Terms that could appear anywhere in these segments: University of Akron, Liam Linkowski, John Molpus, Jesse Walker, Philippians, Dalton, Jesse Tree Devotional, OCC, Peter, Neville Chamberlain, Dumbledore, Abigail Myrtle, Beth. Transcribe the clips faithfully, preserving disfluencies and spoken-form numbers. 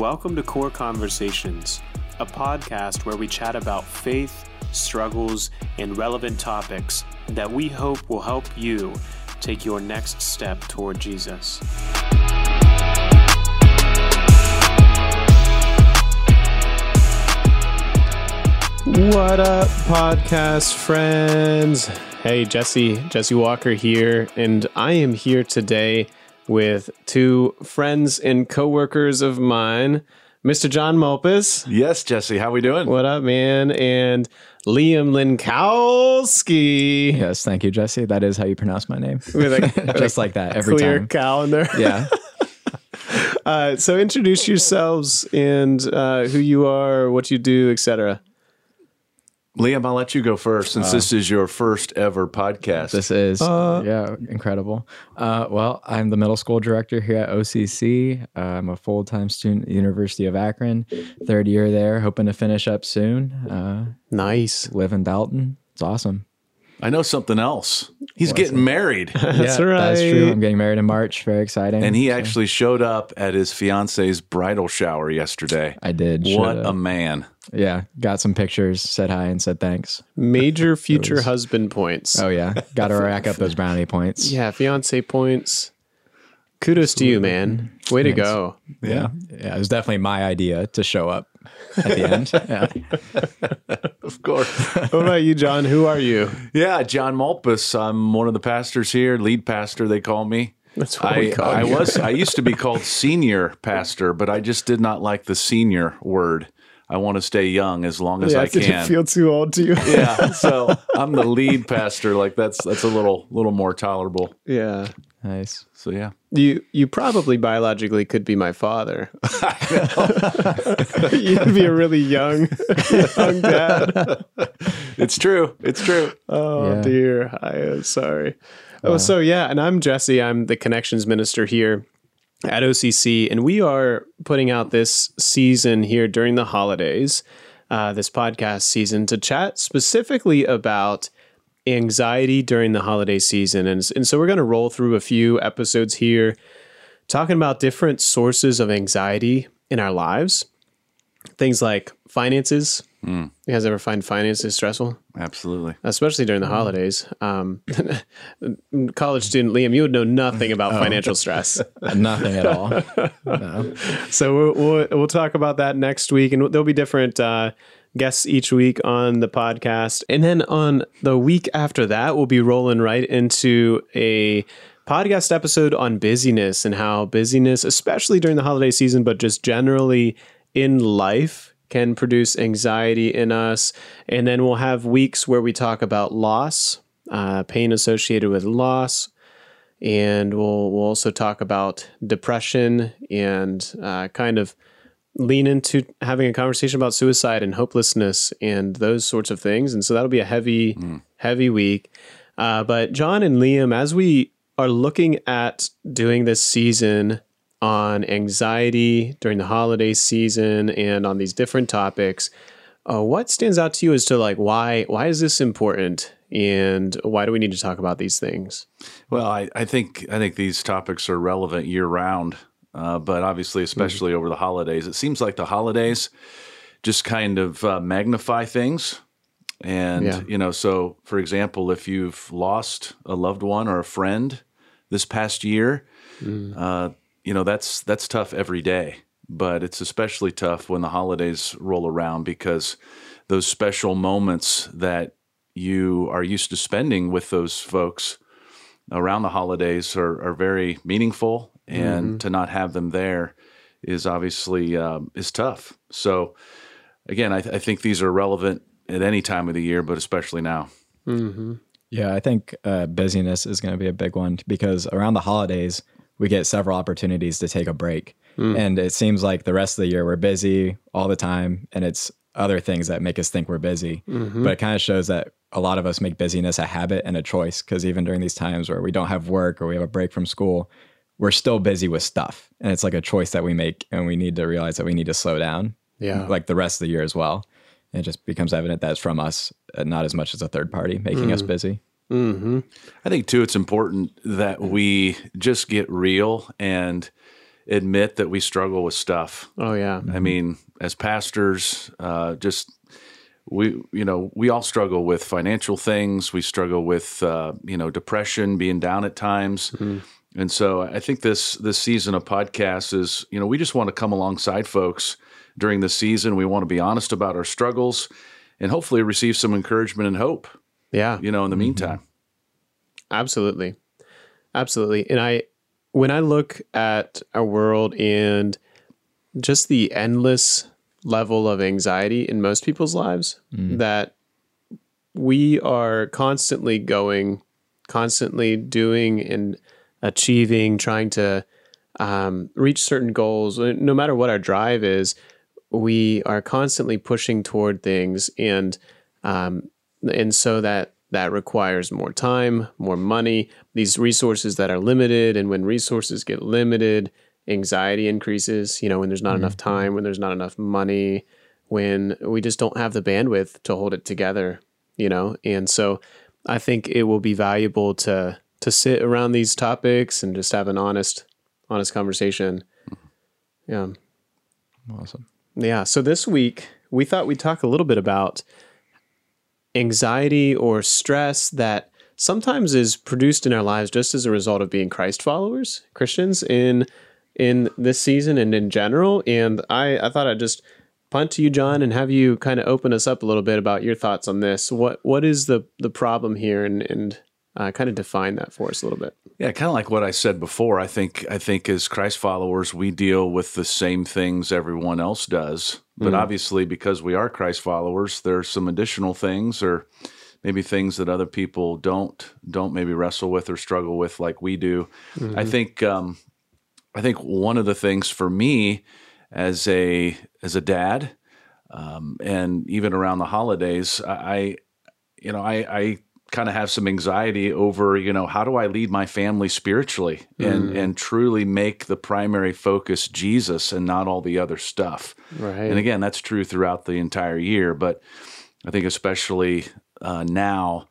Welcome to Core Conversations, a podcast where we chat about faith, struggles, and relevant topics that we hope will help you take your next step toward Jesus. What up, podcast friends? Hey, Jesse, Jesse Walker here, and I am here today with two friends and coworkers of mine, Mister John Molpus. Yes, Jesse, how we doing? What up, man? And Liam Linkowski. Yes, thank you, Jesse. That is how you pronounce my name. Like, just like that every clear time. Clear calendar. Yeah. uh, so introduce yourselves and uh, who you are, what you do, et cetera. Liam, I'll let you go first, since uh, this is your first ever podcast. This is, uh, yeah, incredible. Uh, well, I'm the middle school director here at O C C. Uh, I'm a full-time student at the University of Akron, third year there, hoping to finish up soon. Uh, nice. Live in Dalton. It's awesome. I know something else. He's awesome. Getting married. That's yeah, right. That's true. I'm getting married in March. Very exciting. And he so. actually showed up at his fiance's bridal shower yesterday. I did. What a man. Yeah. Got some pictures, said hi, and said thanks. Major future was... husband points. Oh, yeah. Got to rack up those brownie points. Yeah. Fiance points. Kudos Absolutely. to you, man. Way Thanks. to go. Yeah. yeah. Yeah. It was definitely my idea to show up at the end. Yeah. Of course. What about you, John? Who are you? Yeah, John Molpus. I'm one of the pastors here, lead pastor, they call me. That's what I, we call I, I was I used to be called senior pastor, but I just did not like the senior word. I want to stay young as long as yeah, I can. Did it feel too old to you? Yeah. So I'm the lead pastor. Like that's that's a little little more tolerable. Yeah. Nice. So yeah, you you probably biologically could be my father. You'd be a really young, young dad. It's true. It's true. Oh yeah. Dear, I am sorry. Wow. Oh, so yeah, and I'm Jesse. I'm the connections minister here at O C C, and we are putting out this season here during the holidays, uh, this podcast season, to chat specifically about anxiety during the holiday season. And, and so we're going to roll through a few episodes here talking about different sources of anxiety in our lives. Things like finances. Mm. You guys ever find finances stressful? Absolutely. Especially during the holidays. Um, college student Liam, you would know nothing about oh. financial stress. Nothing at all. No. So we'll, we'll, we'll talk about that next week. And there'll be different uh, guests each week on the podcast. And then on the week after that, we'll be rolling right into a podcast episode on busyness and how busyness, especially during the holiday season, but just generally in life, can produce anxiety in us. And then we'll have weeks where we talk about loss, uh, pain associated with loss. And we'll, we'll also talk about depression and uh, kind of lean into having a conversation about suicide and hopelessness and those sorts of things. And so that'll be a heavy, mm. heavy week. Uh, but John and Liam, as we are looking at doing this season on anxiety during the holiday season and on these different topics, uh, what stands out to you as to like, why, why is this important and why do we need to talk about these things? Well, I, I think, I think these topics are relevant year round. Uh, but obviously, especially mm-hmm. over the holidays, it seems like the holidays just kind of uh, magnify things. And, yeah. you know, so, for example, if you've lost a loved one or a friend this past year, mm. uh, you know, that's that's tough every day. But it's especially tough when the holidays roll around because those special moments that you are used to spending with those folks around the holidays are, are very meaningful. And mm-hmm. to not have them there is obviously um, is tough. So, again, I, th- I think these are relevant at any time of the year, but especially now. Mm-hmm. Yeah, I think uh, busyness is going to be a big one because around the holidays, we get several opportunities to take a break. Mm. And it seems like the rest of the year we're busy all the time, and it's other things that make us think we're busy. Mm-hmm. But it kind of shows that a lot of us make busyness a habit and a choice because even during these times where we don't have work or we have a break from school, we're still busy with stuff. And it's like a choice that we make, and we need to realize that we need to slow down. Yeah. Like the rest of the year as well. And it just becomes evident that it's from us, not as much as a third party making mm. us busy. Mm-hmm. I think too, it's important that we just get real and admit that we struggle with stuff. Oh, yeah. I mean, as pastors, uh, just we, you know, we all struggle with financial things. We struggle with, uh, you know, depression, being down at times. Mm-hmm. And so I think this this season of podcasts is, you know, we just want to come alongside folks during the season. We want to be honest about our struggles and hopefully receive some encouragement and hope. Yeah. You know, in the mm-hmm. meantime. Absolutely. Absolutely. And I, when I look at our world and just the endless level of anxiety in most people's lives, mm. that we are constantly going, constantly doing and achieving, trying to um, reach certain goals, no matter what our drive is, we are constantly pushing toward things. And, um, and so that, that requires more time, more money, these resources that are limited. And when resources get limited, anxiety increases, you know, when there's not mm-hmm. enough time, when there's not enough money, when we just don't have the bandwidth to hold it together, you know? And so I think it will be valuable to, to sit around these topics and just have an honest, honest conversation. Yeah. Awesome. Yeah. So this week we thought we'd talk a little bit about anxiety or stress that sometimes is produced in our lives just as a result of being Christ followers, Christians in in this season and in general. And I, I thought I'd just punt to you, John, and have you kind of open us up a little bit about your thoughts on this. What what is the the problem here, and and uh, kind of define that for us a little bit? Yeah, kind of like what I said before. I think I think as Christ followers, we deal with the same things everyone else does. But obviously, because we are Christ followers, there are some additional things, or maybe things that other people don't don't maybe wrestle with or struggle with like we do. Mm-hmm. I think um, I think one of the things for me as a as a dad, um, and even around the holidays, I you know I, I kind of have some anxiety over you know how do I lead my family spiritually and mm. and truly make the primary focus Jesus and not all the other stuff. Right. And again, that's true throughout the entire year, but I think especially uh, now,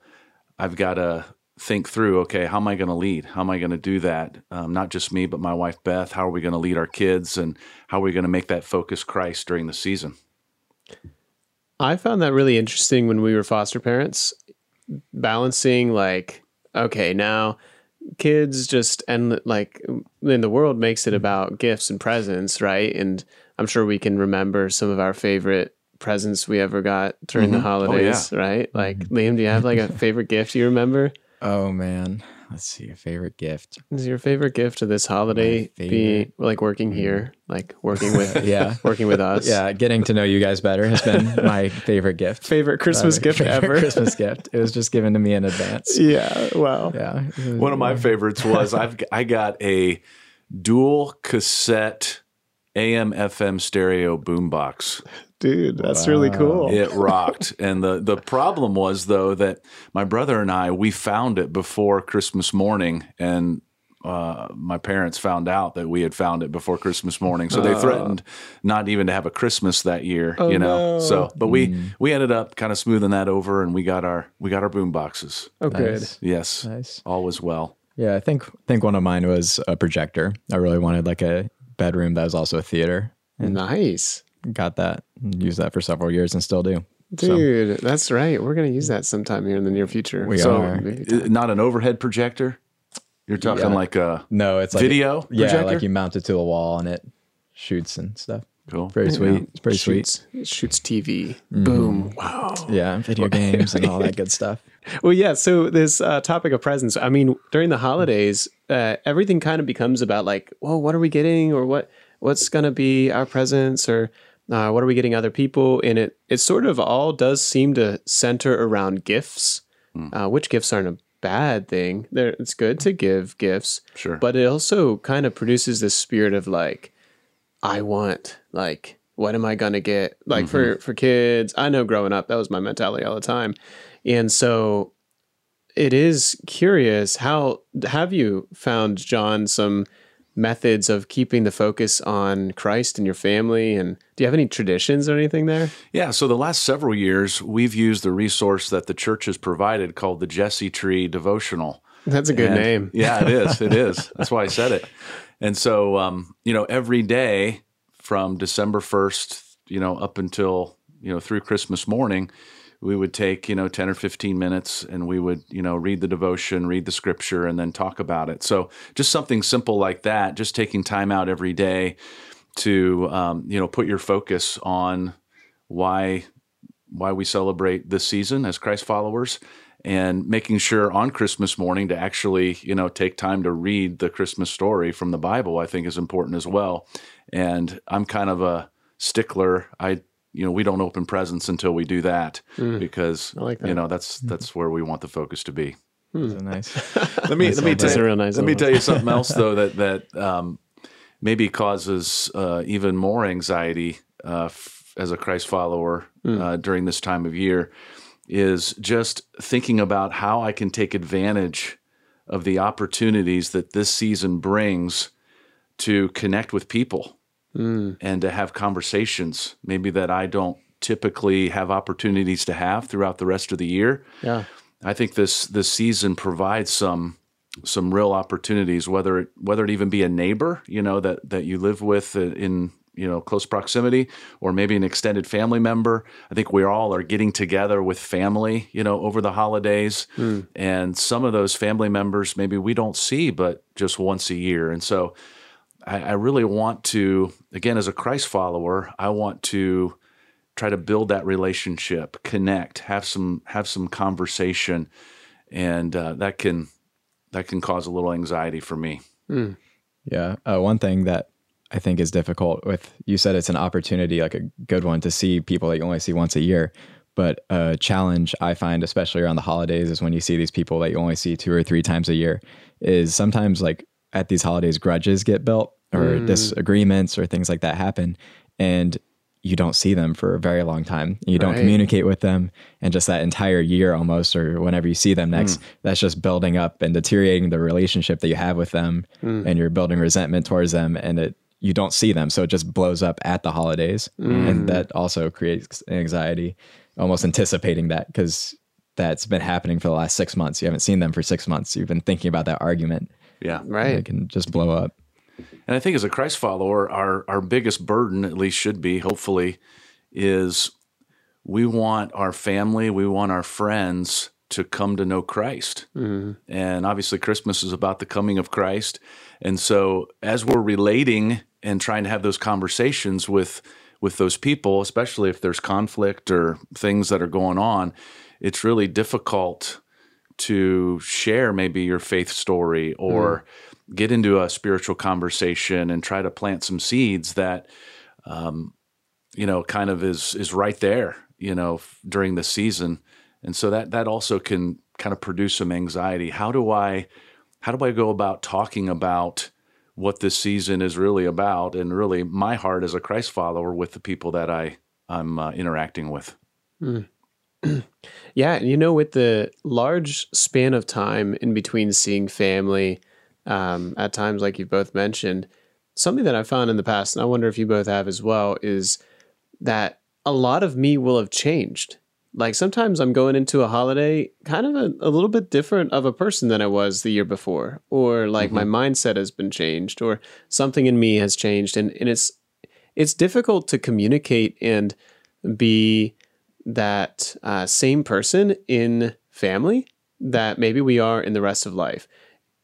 I've got to think through, okay, how am I going to lead? How am I going to do that? Um, not just me, but my wife, Beth. How are we going to lead our kids, and how are we going to make that focus Christ during the season? I found that really interesting when we were foster parents, balancing like, okay, now kids just, and like in the world makes it about gifts and presents, right? And I'm sure we can remember some of our favorite presents we ever got during mm-hmm. the holidays, oh, yeah. right? Like, Liam, do you have like a favorite gift you remember? Oh man, let's see, your favorite gift. Is your favorite gift of this holiday be like working here, like working with, yeah, working with us? Yeah, getting to know you guys better has been my favorite gift. Favorite Christmas ever. gift favorite ever. Christmas gift. It was just given to me in advance. Yeah, wow. Yeah. One of my favorites was I've I got a dual cassette A M F M stereo boombox. Dude, that's wow. really cool. It rocked. And the, the problem was, though, that my brother and I, we found it before Christmas morning. And uh, my parents found out that we had found it before Christmas morning. So they threatened not even to have a Christmas that year, oh, you know. No. So, but we, mm. we ended up kind of smoothing that over, and we got our we got our boom boxes. Oh, good. Nice. Yes. Nice. All was well. Yeah, I think think one of mine was a projector. I really wanted like a bedroom that was also a theater. And nice. Got that, use that for several years and still do. Dude, so. That's right. We're going to use that sometime here in the near future. We so, are. Not an overhead projector? You're talking yeah. like a no, it's like video? Yeah, projector? Like you mount it to a wall and it shoots and stuff. Cool. Very sweet. Yeah. It's pretty shoots, sweet. It shoots T V. Mm. Boom. Wow. Yeah, video games and all that good stuff. Well, yeah, so this uh, topic of presents, I mean, during the holidays, uh, everything kind of becomes about like, oh, what are we getting, or what what's going to be our presents, or... Uh, what are we getting other people? And it, it sort of all does seem to center around gifts, mm. uh, which gifts aren't a bad thing. They're, it's good to give gifts, sure, but it also kind of produces this spirit of like, I want, like, what am I going to get? Like mm-hmm. for, for kids, I know growing up, that was my mentality all the time. And so it is curious, how have you found, John, some methods of keeping the focus on Christ and your family? And do you have any traditions or anything there? Yeah. So the last several years, we've used the resource that the church has provided called the Jesse Tree Devotional. That's a good and, name. Yeah, it is. It is. That's why I said it. And so, um, you know, every day from December first, you know, up until, you know, through Christmas morning, we would take, you know, ten or fifteen minutes and we would, you know, read the devotion, read the scripture, and then talk about it. So just something simple like that, just taking time out every day to, um, you know, put your focus on why, why we celebrate this season as Christ followers, and making sure on Christmas morning to actually, you know, take time to read the Christmas story from the Bible, I think is important as well. And I'm kind of a stickler. I, you know, we don't open presents until we do that mm. because, I like that. you know, that's that's where we want the focus to be. Mm. That's nice. Let me, let me, tell, you, nice let me tell you something else, though, that, that um, maybe causes uh, even more anxiety uh, f- as a Christ follower mm. uh, during this time of year, is just thinking about how I can take advantage of the opportunities that this season brings to connect with people mm. and to have conversations maybe that I don't typically have opportunities to have throughout the rest of the year. Yeah, I think this this season provides some some real opportunities, whether it whether it even be a neighbor, you know, that that you live with in you know, close proximity, or maybe an extended family member. I think we all are getting together with family, you know, over the holidays. Mm. And some of those family members, maybe we don't see, but just once a year. And so I, I really want to, again, as a Christ follower, I want to try to build that relationship, connect, have some, have some conversation. And uh, that can, that can cause a little anxiety for me. Mm. Yeah. Uh, one thing that I think is difficult with, you said it's an opportunity, like a good one, to see people that you only see once a year. But a challenge I find, especially around the holidays, is when you see these people that you only see two or three times a year, is sometimes like at these holidays, grudges get built or mm. disagreements or things like that happen. And you don't see them for a very long time. You right. don't communicate with them. And just that entire year almost, or whenever you see them next, mm. that's just building up and deteriorating the relationship that you have with them. Mm. And you're building resentment towards them, and it, you don't see them. So it just blows up at the holidays. Mm. And that also creates anxiety, almost anticipating that, because that's been happening for the last six months. You haven't seen them for six months. You've been thinking about that argument. Yeah. Right. It can just blow up. And I think as a Christ follower, our, our biggest burden, at least should be, hopefully, is we want our family, we want our friends to come to know Christ. Mm. And obviously Christmas is about the coming of Christ. And so as we're relating and trying to have those conversations with with those people, especially if there's conflict or things that are going on, it's really difficult to share maybe your faith story or mm. get into a spiritual conversation and try to plant some seeds that, um, you know, kind of is is right there, you know, during the season. And so that that also can kind of produce some anxiety. How do I how do I go about talking about what this season is really about, and really my heart as a Christ follower with the people that I, I'm uh, interacting with? Mm. Yeah, you know, with the large span of time in between seeing family, um, at times like you've both mentioned, something that I've found in the past, and I wonder if you both have as well, is that a lot of me will have changed. Like sometimes I'm going into a holiday kind of a, a little bit different of a person than I was the year before, or like mm-hmm. my mindset has been changed, or something in me has changed. And, and it's, it's difficult to communicate and be that uh, same person in family that maybe we are in the rest of life.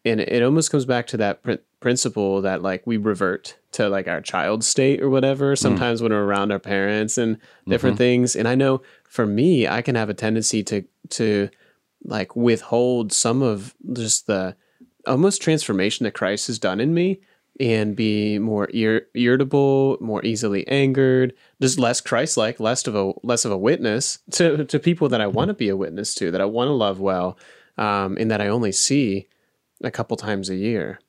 And it almost comes back to that pr- principle that like we revert to like our child state or whatever, sometimes mm. when we're around our parents and different mm-hmm. things. And I know for me, I can have a tendency to, to like withhold some of just the almost transformation that Christ has done in me, and be more ir- irritable, more easily angered, just less Christ-like, less of a, less of a witness to, to people that I want to be a witness to, that I want to love well, um, and that I only see a couple times a year.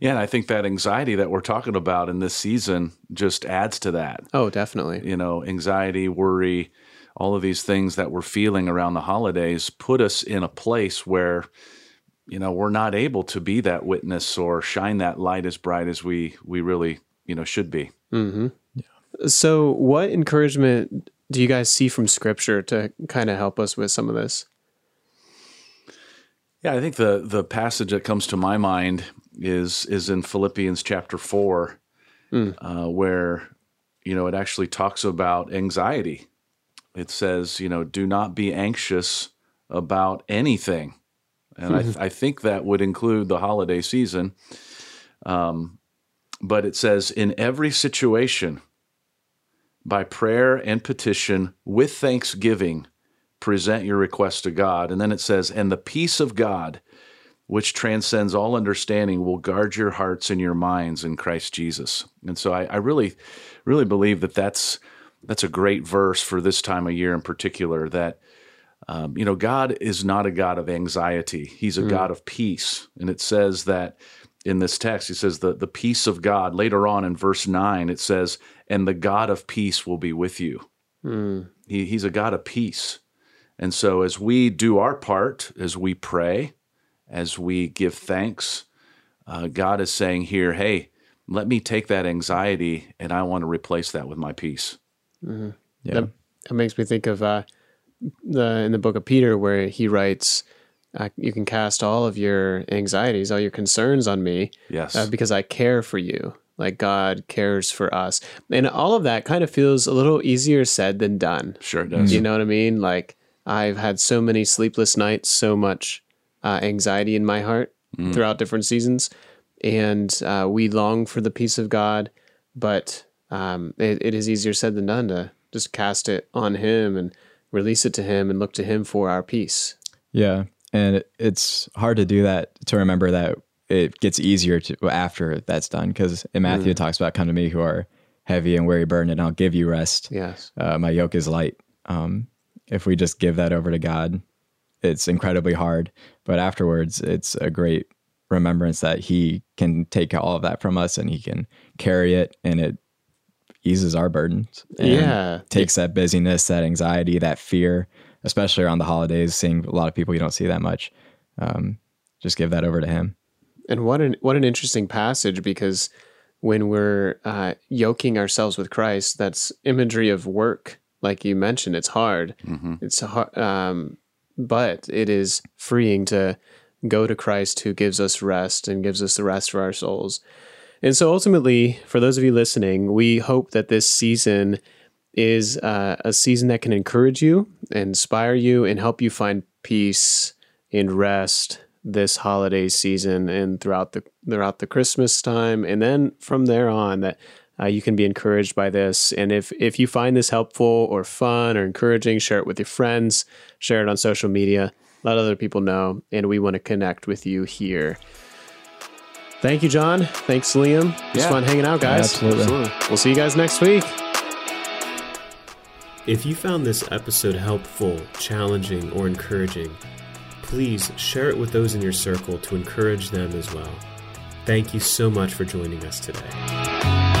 Yeah, and I think that anxiety that we're talking about in this season just adds to that. Oh, definitely. You know, anxiety, worry, all of these things that we're feeling around the holidays put us in a place where, you know, we're not able to be that witness or shine that light as bright as we we really, you know, should be. Mm-hmm. Yeah. So what encouragement do you guys see from Scripture to kind of help us with some of this? Yeah, I think the the passage that comes to my mind is is in Philippians chapter four, mm. uh, where you know it actually talks about anxiety. It says, you know, do not be anxious about anything, and I, th- I think that would include the holiday season. Um, but it says, in every situation, by prayer and petition, with thanksgiving, present your request to God. And then it says, and the peace of God, which transcends all understanding, will guard your hearts and your minds in Christ Jesus. And so I, I really, really believe that that's that's a great verse for this time of year in particular, that Um, you know, God is not a God of anxiety. He's a mm. God of peace. And it says that in this text, he says the, the peace of God. Later on in verse nine, it says, and the God of peace will be with you. Mm. He, he's a God of peace. And so as we do our part, as we pray, as we give thanks, uh, God is saying here, hey, let me take that anxiety and I want to replace that with my peace. Mm-hmm. Yeah. That, that makes me think of... Uh... The, in the book of Peter, where he writes, uh, you can cast all of your anxieties, all your concerns on me, yes, uh, because I care for you, like God cares for us. And all of that kind of feels a little easier said than done. Sure does. You know what I mean? Like, I've had so many sleepless nights, so much uh, anxiety in my heart mm. throughout different seasons. And uh, we long for the peace of God, but um, it, it is easier said than done to just cast it on him and release it to him and look to him for our peace. Yeah. And it's hard to do that, to remember that it gets easier to, after that's done. Because in Matthew, mm. it talks about, come to me who are heavy and weary burdened, and I'll give you rest. Yes. Uh, my yoke is light. Um, if we just give that over to God, it's incredibly hard. But afterwards, it's a great remembrance that he can take all of that from us and he can carry it, and it eases our burdens. Yeah. Takes that busyness, that anxiety, that fear, especially around the holidays, seeing a lot of people you don't see that much. Um, just give that over to him. And what an, what an interesting passage, because when we're uh, yoking ourselves with Christ, that's imagery of work. Like you mentioned, it's hard. Mm-hmm. It's hard, um, but it is freeing to go to Christ, who gives us rest and gives us the rest for our souls. And so ultimately, for those of you listening, we hope that this season is uh, a season that can encourage you, inspire you, and help you find peace and rest this holiday season and throughout the throughout the Christmas time. And then from there on, that uh, you can be encouraged by this. And if, if you find this helpful or fun or encouraging, share it with your friends, share it on social media, let other people know, and we want to connect with you here. Thank you, John. Thanks, Liam. It was yeah. fun hanging out, guys. Yeah, absolutely. absolutely. We'll see you guys next week. If you found this episode helpful, challenging, or encouraging, please share it with those in your circle to encourage them as well. Thank you so much for joining us today.